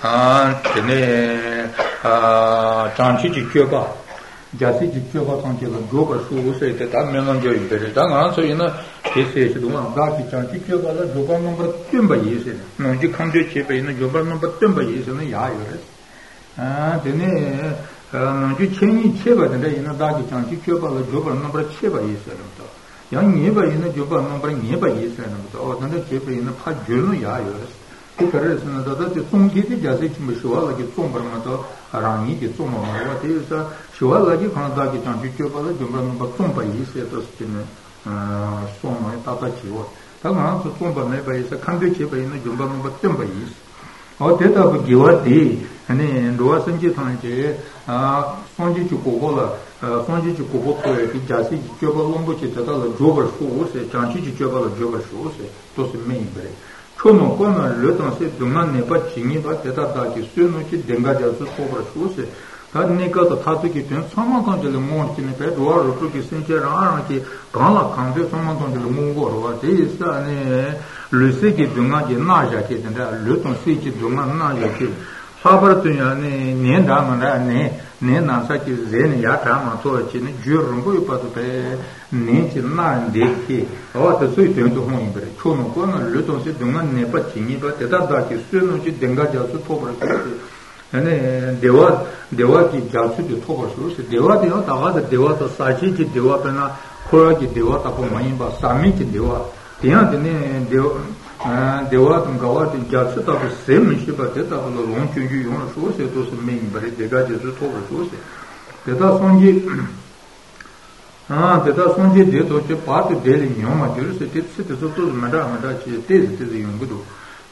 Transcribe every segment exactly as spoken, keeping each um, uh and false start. tene tanti di chiuba giasi di chiuba tanti la goba su se te da me non gioin per da non so ina che se ci domanda da chi tanti chiuba la goba numero temba yese non ci cambio che per ina goba numero temba yese ne ya yore ah tene non ci ceni cheba da ina da chi tanti chiuba la goba numero cheba yese no yang nieba ina goba numero nieba yese no o tanda che per ina pa giorno ya yore Carriers and the Tung Giti Jazik Mishuala get from Bramato, Arani, get some of what is Shuala give Hanaki Tanti Cuba, Jumban, but Tumba is at us in Soma Tata Chivo. Taman to Tumba neighbor is a country chip in the Jumban, but Tumba is. Or Teta of Giwati and Rosan Jitanji, Sonji Chukola, Sonji Chukoko, Jazik Cuba Lombo Chitala, Jover Shoes, Chanchi Cuba, Jover Shoes, to the main break. Sono quando le danse domani ne battini battata che sono che denga del suo sopra scusi dal negato fatto che penso sono con delle morti ne per loro perché sincerano che dalla cambio sono con delle mongoro va di sane le se che dunga che naja che dentro le danse che dunga naja che sabato ne ne da ma ne ne nasa che zen ya tama to che ne giurungo e pato pe Niente nande che ho adesso io tento con per sono con le donne domani ne patini batte da da che sono ci denga già su povero ne deva deva che già su di povero su deva di ho da da deva da saci che deva pena cora che deva da con mai ba sami che deva tian ne deva deva con gava che già su da sem che batte da con non che io non so se to se min per denga già su povero su te da songi Ah, the son did a part of daily Yoma, Jurisitis, Madame Madachi, Tis, Yungudu.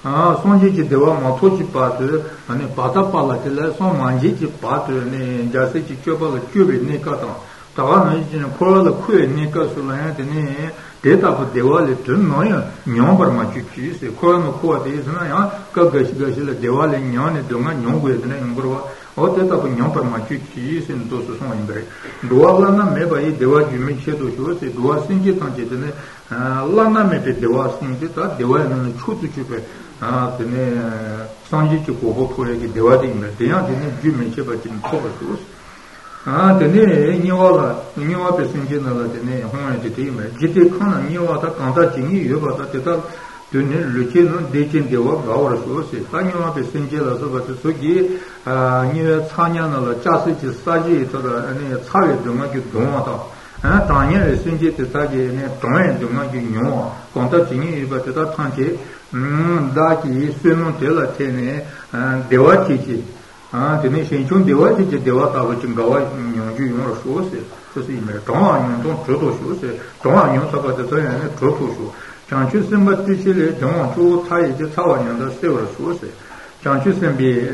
Ah, Sonjiki Deva Matochi Patu, and a Patapala, some Manjiki Patu, and Jasiki Cuba, the Cubic Nikatan. Tavan is in a coral, a queer Nikas, and Data for Devali, Tunoya, Nyomber Machuchis, the Coronel Court is Naya, Kagash Gashila, Devali, Nyan, Dunga, Nyongu, and Grova. O te tapo nyamper machu chi sin to son imbre dua lana me bai deva jimi che do chu se dua sin che tan che ne lana me pe deva sin che ta deva na chu tu chu pe a te ne sanji chu ko ho thore ki deva ding me te ya te ne jimi che ba tin ko ba tu a te ne niwala niwa pe sin che na la te ne hon te te me je te khana niwa ta kan ta jingi yo ba ta te ta Dunne luce non dice devo gaura su se tagno per singela sopra su che ni tsanyana la chasi ci saji to da ne tsave dunga che dunga ta tagno e singe te saji ne tagno dunga che nyo conta tini ba te da tanche da che se non te la tene devo ci ci ah tene senchun devo ci che devo ta che gaura nyo ju nyo su se su si me tagno don trodo su se tagno sopra te ne trodo su Chanchu Simbati Chile, Don Chu Tai Tawayan, the Silver Source. Chanchu Simbi,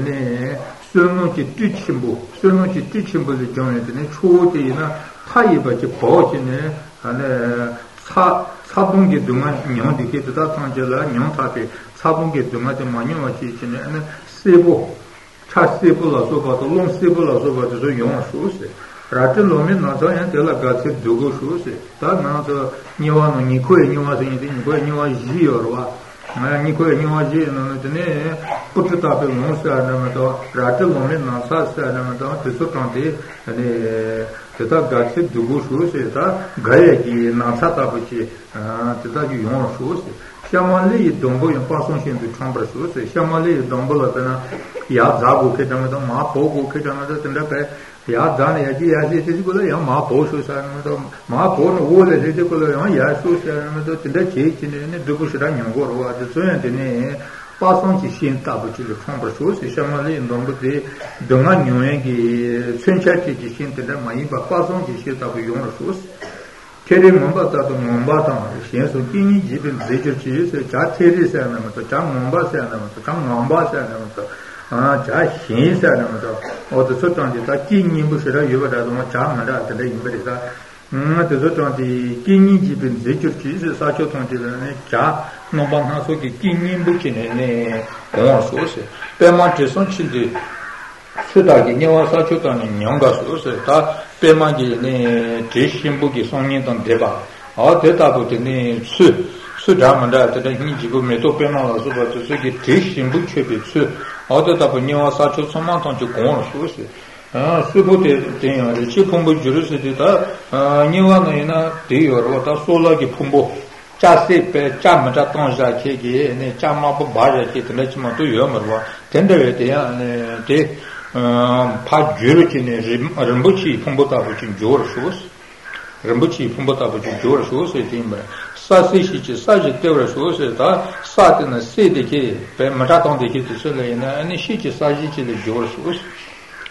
Sunuki Tichimbu, Sunuki Tichimbu, the joint, and Chutina, Taiba, the Bojine, and Sabungi Duma, Nyon, the Gate of Tangela, Nyon Tapi, Sabungi Duma, the Manua Chichin, and Sibu, Chas Sibu, as over the long Sibu, as over the Yon Source. Ratelomi Nazayan della Gazzi Dugo Shusi, Tanata, Niwa, Niko, Niwa, Niwa, Niwa, Giorwa, Niko, Niwa, Giorwa, Pututapi, Musa, Namato, Ratelomi, Nasa, Namato, Tisutante, Teta Gazzi Dugo Shusi, Gaeki, Nasata, Teta Gion Shusi, Shamali, Dombo, in Passonship to Chamber Shusi, Shamali, Dombo, Lapena, Yazabu, Ketamata, Mapo, Ketamata, Tendaka. Ya dan ya ji ya ji ji ko ya ma po so sa ma to ma po no wo le ji ko ya ya so sa ma to tinda che che ne du ko sra nyong go ro de so ya de ne pa son chi shin ta bu chi le kham ba so se sha ma le ndong de dong an nyong ge chen cha chi chi shin de ma yi ba pa son chi shi ta bu yong so che de mon ba ta to mon ba ta shin so ki ni ji ben de ji chi se cha che ri sa ma to cha mon ba sa ma to cha mon ba sa ma to Ah, già scienza, o di sottotitoli, chi non busserà, io vado a chiamare, te le impresa, di sottotitoli, chi non ci pensa, ci si sa, già non banca so che chi non bucine ne non so se, per mangiare sono cinti, sudati, ne va sa, non so se, per mangiare ne trecimbuchi sono in deba, o te tapoti ne su, su già mandate, ne ci come tu per mangiare, su che trecimbuchi su. Other top new such as some mountain to corn sources. Uh, Supported the cheap Pumbo Jerusalem, uh, new one in a day or what a solar Pumbo. Chassi, Chamatatanja, Chigi, and a Chamapa Baja, Lechma to Yomava, tender it and take Pajuruchin, Rambuchi, Pumbota, which in Jor shoes. Rambuchi, Pumbota, which in Jor shoes, a timber. Sassici, Sagitt, Terra shoes, sat in a city, Mataton de Kitusula, and she Sagitt in the Jor shoes.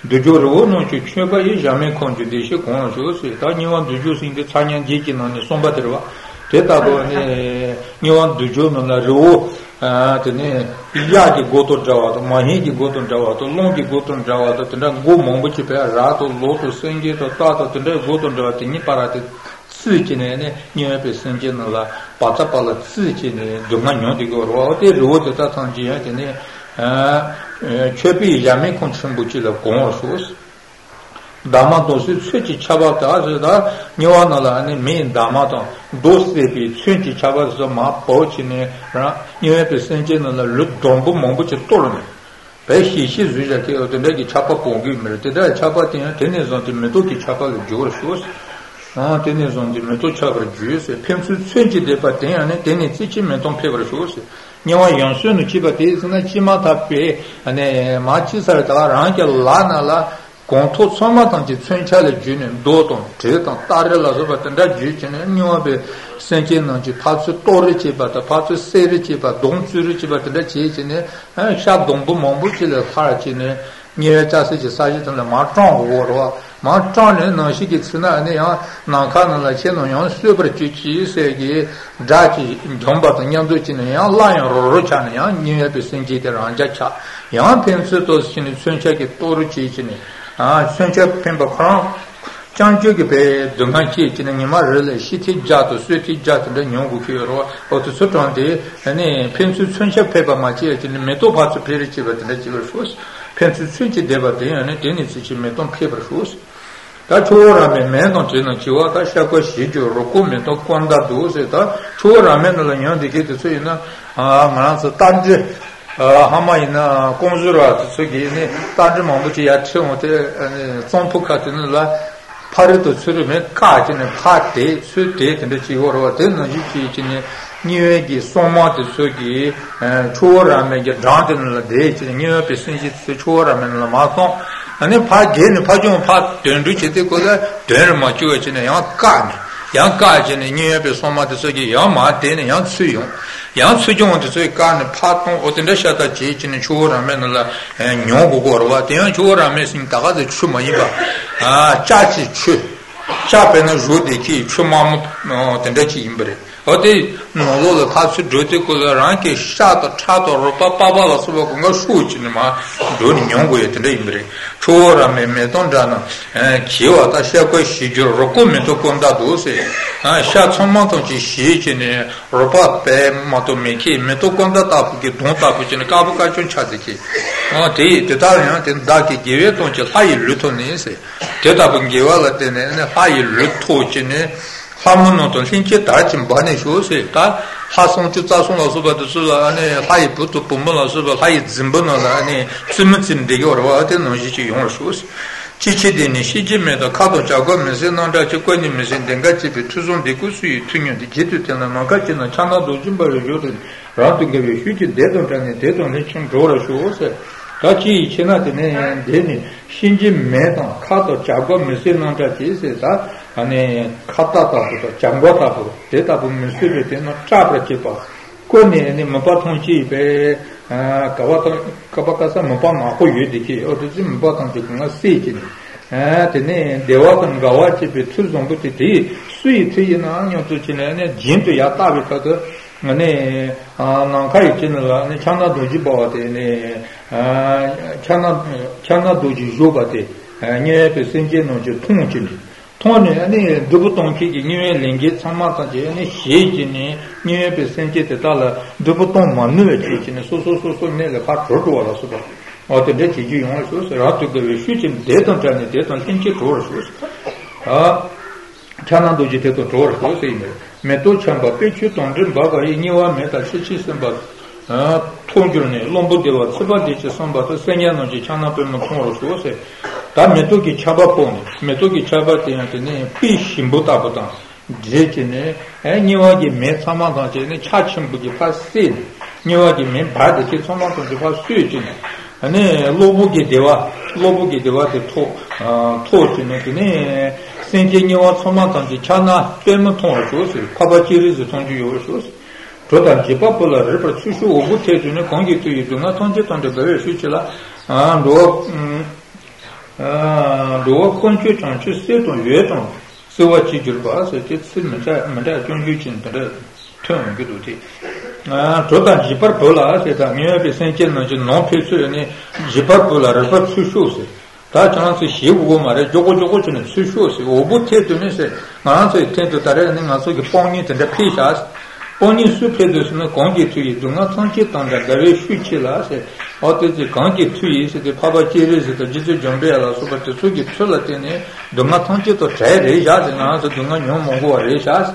The Joro, non ci chuba, is jamais conjudici, conjus, it only one to use in the Tanyan Jikin on the Sombaterva. Tetadone, you want to join on the row, Yaki go to Java, Mahidi go to Java, Longi go to Java, the Nangum, which you pair, Rato, Loto, Sengi, Tata, the Goton Java, Niparati, Sicin, Niape, Senginala, Patapala, Sicin, Domagnon, the Goro, the road at Tangiakine. Chepi jamais contributi la consus. Damadosi, twenty chabata, Nuanala, and main Damaton, those they be twenty chabas of my pouch in a new episode and a look dombo mombuch tournament. Peshi, she's rejected the lady chapa pongi, merited chapa tennis on the Metuki chapa Jorsus, tennis on the Metu chapa Jews, a pencil twenty depatin and a tennis teachment on paper sources. Young soon, the Chibatis and the Chimatape and the Machis are Uncle Lana la Conto Somatanti, Central Junior, Doton, Teton, Tarela, and that Jichin, and you have a Sentin on Gipatsu Torici, but a Patsu Serici, but Don Surici, but the Chichin, and Shab Dombu Mombuchi, the Harachin, near Tassi, Sajit, and the Marton War, Marton, and Shikitsina, and they are Nankan, Lachino, Super Chichi, Segi, Jachi, Jombat, and Yanduchin, and Lion, Rochan, and you have a Sentit around Jacha. Young Pensutos in Sunchaki Torichin. Ah, Sunchak Pimbakran, Chanjuki, Dumanchi, Nimaril, Shitty Jato, Sweetie Jat, and the Yongu, or to Sotonde, and a pencil Sunchak paper material in the metal parts of Perici, but the natural shoes, pencil Sunchi Devate, and a tennis meton paper shoes. That two ramen on Chinochiwata, Shako Shiju, Roku, Meto, Konda, Doseta, two ramen on the Yondicated Suina, Maranza Tange. Hamaina Konzura Tsugini, Tadamabuchi Yachimote, Sompukatin, Parito Surime, Kat in a party, Sud Tate and the Chihuahua, then Yuki, Nuegi, Somat Sugi, Chora, Major Danton, La Date, New Pessinjit, Chora, and Lamaton, and then Pagin, Pajon Pat, then Richiticola, then Matuach in a young car, young car in a new Pessomat Sugi, young Martin, young Suyon. Young Sujon to say carn partner or the Shata Chich and Chura Menala and Yongorwa, the Yanchura missing Tagada Chumaiba, ah, Chachi Chu, Chap and Judiki, Chumam, Tendachi Imbre. Or they no longer have to do the Ranki, Shat or Chat or Papa Sobokonga Such in my doing Yongo at the Imbre. Chura Metondana, and Kiota Shako Shijo, Rokumento Condadose. Ah, Shat some mountain she in a robot, Matomiki, Metoconda Tapuki, don't tap in a Kabukacho Chatiki. Not the Italian and Daki Givet on the high Lutonese, Tetapon Givalat and a high Lutochine, Hamonoton, Hinchi, Dutch and Banish, Hassan to Tasson or Suba to Suba, and a high put to Pumula Suba, high Zimbona, and a Simmons in the Yorwa, and no Jichi shoes. Chichidini, Shijime, the Kato Jago, Messin, and the Chiconi, Messin, the Gachi, Tuzon, the Kusu, Tunio, the Jitu, and Makachi, and Chana, Dojimba, Jordan, round to give a huge dead on the dead on the Chin Dora Shosa, Kachi, Chenatine, and Denny, Shinjim, Meton, Kato Jago, Messin, and the and a Katata, Changota, Detabu, Messin, and Chapra Chipa, Kuni, and Mapatunchi, Kabakasa Mopama, who you decay, or the Jim Bottom taking a seat. At the name, the Watan Gawachi, Betuzon Butti, sweet tea and onion to China, Jim to Yatavica, and a Nankai General, and Chana Dojibat, and a Chana Dojibati, and near Pessinjin on Japunchin. Tony, and a Dubuton Kiki, New England, Samataji, and a Shijini, New Pesenti, Dubuton Manu, Chichin, so so so so near the Patro or so. Or the Dechi, you also have to give a shooting dead on Janet, dead on Tinchi Torsus. Ah, Chana Dujitator Torsus, Meto Chamba Pichu, Tondrin Baba, Inuva, Meta Shichism, but 통주네 롬보데와 소바데체 선바토 생야노지 장나베모 통로스고세 담메토기 차바포네 메토기 차바테한테네 피심보다보다 제체네 에니와기 메사마가체네 차침부기 파시 니와기 메바데체 소마토지 파시치네 아니 로보게 데와 로보게 데와테 토 토치네네 생제니와 소마탄지 차나 빼면 통로스고세 파바치리즈 통주요스고세 Total che popolare per perciò o buttezune con che tu iduna tonje tonje deve succela ah do ah do conche tonje seto yeton sova ci girbas che film da manda tonje cintare ton che doti ah total che per pola se da mio be senche non che non peso ne je popolare per perciò se da chance si ugo mare jogo jogo ne perciò se o buttezune se ma se tento dare ne ma so che poni tende pisas ogni superdono conghi tui dunga tanti tanda dare shuchila se otezi conghi tui se de pabachire se de jitu jombe ala sobatte sugi tsulatene dunga tanti to tare ja de na so dunga nyomo go re sha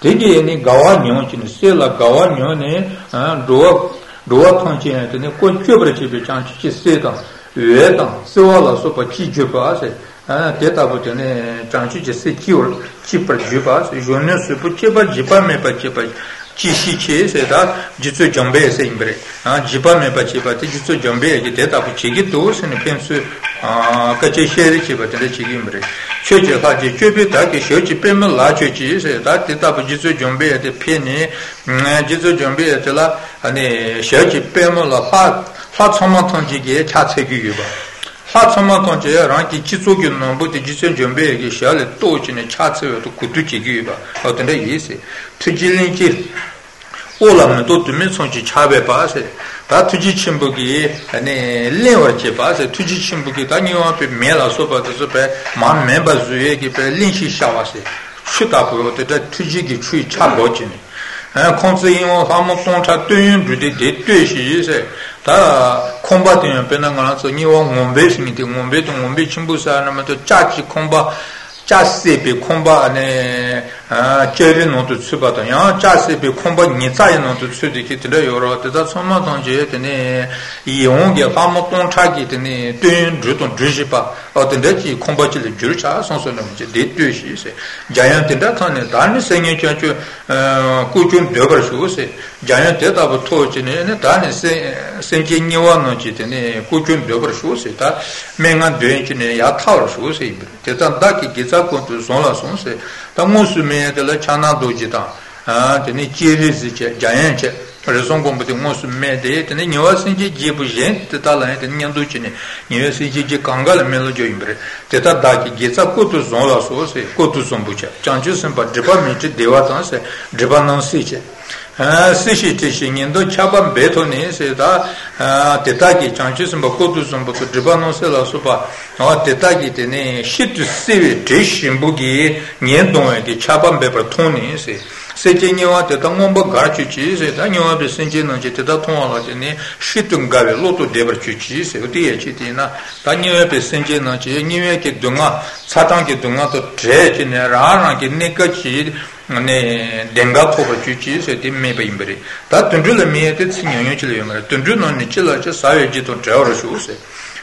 de ge ni gawa nyon chin se la gawa nyon ne do do tanti ne ko chobra chi be chan chi se da ye da se ala sopa chi juba se ah teta botene chan chi se chi or chi per juba se jone se pucheba jipa me pa chepa chi si che se da jitsu jombe se imbre ah jipa me pa chepa jitsu jombe che teta puchegi to se ne penso ah kache sheri che batele chi imbre cheche ha che chebe ta che cheche pem la cheche se da teta jitsu jombe te pene jitsu jombe te la ane cheche pem la fa fa tsoma tonji ge cha chegi ge ba Fatsoman tonje ranki chisogi nombo de jisen jombe ge shale tochine chatse to kutuchi giba otende yesi tujilinki olamne totume sonji chabe base da tuji chimbugi ane lewa che base tuji chimbugi da niwa pe mela soba to soba man member zuye ge pe linshi shawase chuta po de tuji gi chui chabochine ane konse yin famo tonta tuyun de de tuji se 다 콤바트는 배낭가서 니와 몸베스미티 몸베도 몸베 침부사나마도 짜치 콤바 짜세비 콤바 안에 아 제르노도 츠바다 야 짜세비 콤바 니자이노도 츠디키 들어 요로다 소마던지에 되네 이 온게 파모톤 차기 되네 된 주도 주지바 어떤데지 콤바질 줄차 선선는지 데트시세 자연된다 타네 다니 생겨죠 꾸준 벼버수세 자연되다부 토지네 다니 생생기니와는 지네 꾸준 벼버수세다 맹한 되지네 야타르수세 대단다기 기자 콘트 손라손세 당무스메 될 차나도지다 아 되네 지리지 자연체 Razon como de moço mede, tem negócio de tipo gente, tá lá, tem nenhum tinha. Negócio de cangal melodia imbre. Teta daqui, geta quantos zonas você, quantos são bucha. Chanjo sempre departamento de devatanse, devanansiche. Ah, se se tinhando chapa betone, se dá teta que chanjo sempre quantos são bucha, devananse lá sopa. Ah, teta que tem shit se deshimbugi, nenhum de chapa betone, se 세제니와 대당원보 가르치지 대당원비 신진은 제대로 통하라더니 시든 가베 로또 데버치지 어디에 지디나 당연히 신진은 제니외게 동아 사당게 동아도 제지네 라랑게 네까지 네 댕가 포버 주지 세디메 베임베리 다 던줄에 미에트 신용이치려 말 던줄은 니치라지 사회지도 저러시우세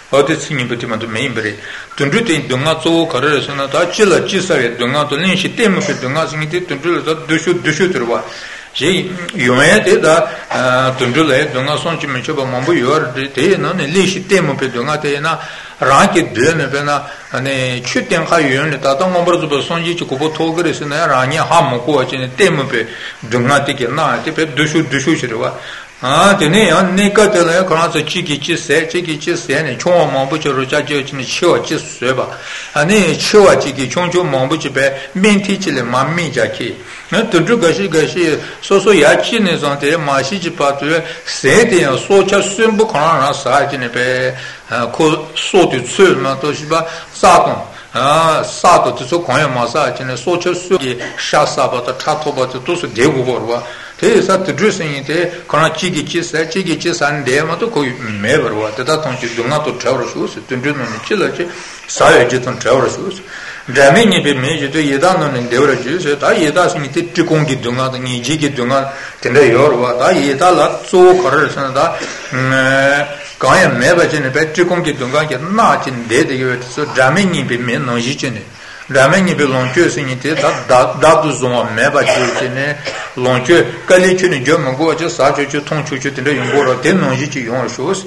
어디 친구들만 또 메인브레 던주된 동아조 거래에서는 다 찔러 찌사에 동아도 린시 때문에 동아승이들 던주를 도슈 도슈 들어와 제 요에다 던주래 동아선치 미쳐봐 몸부 요르 대는 린시 때문에 동아대나 라게 되면은 아니 추땡가 요는 다 동아버서 선지 고보 토그레스나 라니 하먹고 어제 때문에 동아대게 나한테 도슈 도슈 들어와 아, 되네. 내가 들어요. 그러면서 지기지 세, 지기지 세네. 총 몸부지 로자지는 치워지 쇠바. 아니, 치워지기 총총 몸부지배 민티질 만미자키. 나 두두가시 가시 소소 야치네 상태 마시지 파트에 세대야 소차 순부 가능한 사이즈네 배. 그 소도 쓸만 도시바 사동. 아, 사도 두소 관여 마사지네 소차 수기 샤사바다 차토바도 두소 대고 버와 te sat dressing te kana chigi chis chigi chis ande ma to koi me barwa te da ton chi dona to travor sus te dun no chila che sai je ton travor sus damini be me je to yedan no ne devra je se ta yeda sin te tikon gi dona ni jigi dona te ne yor wa ta yeda la so karar san da kaya me bajene be tikon gi dona ke na tin de de so damini be me no jicene Rameni belonque sinite da da do zoma meba chine lonque kali chine jomo goje sa chu chu tong chu chu de yongoro de non ji chi yon shos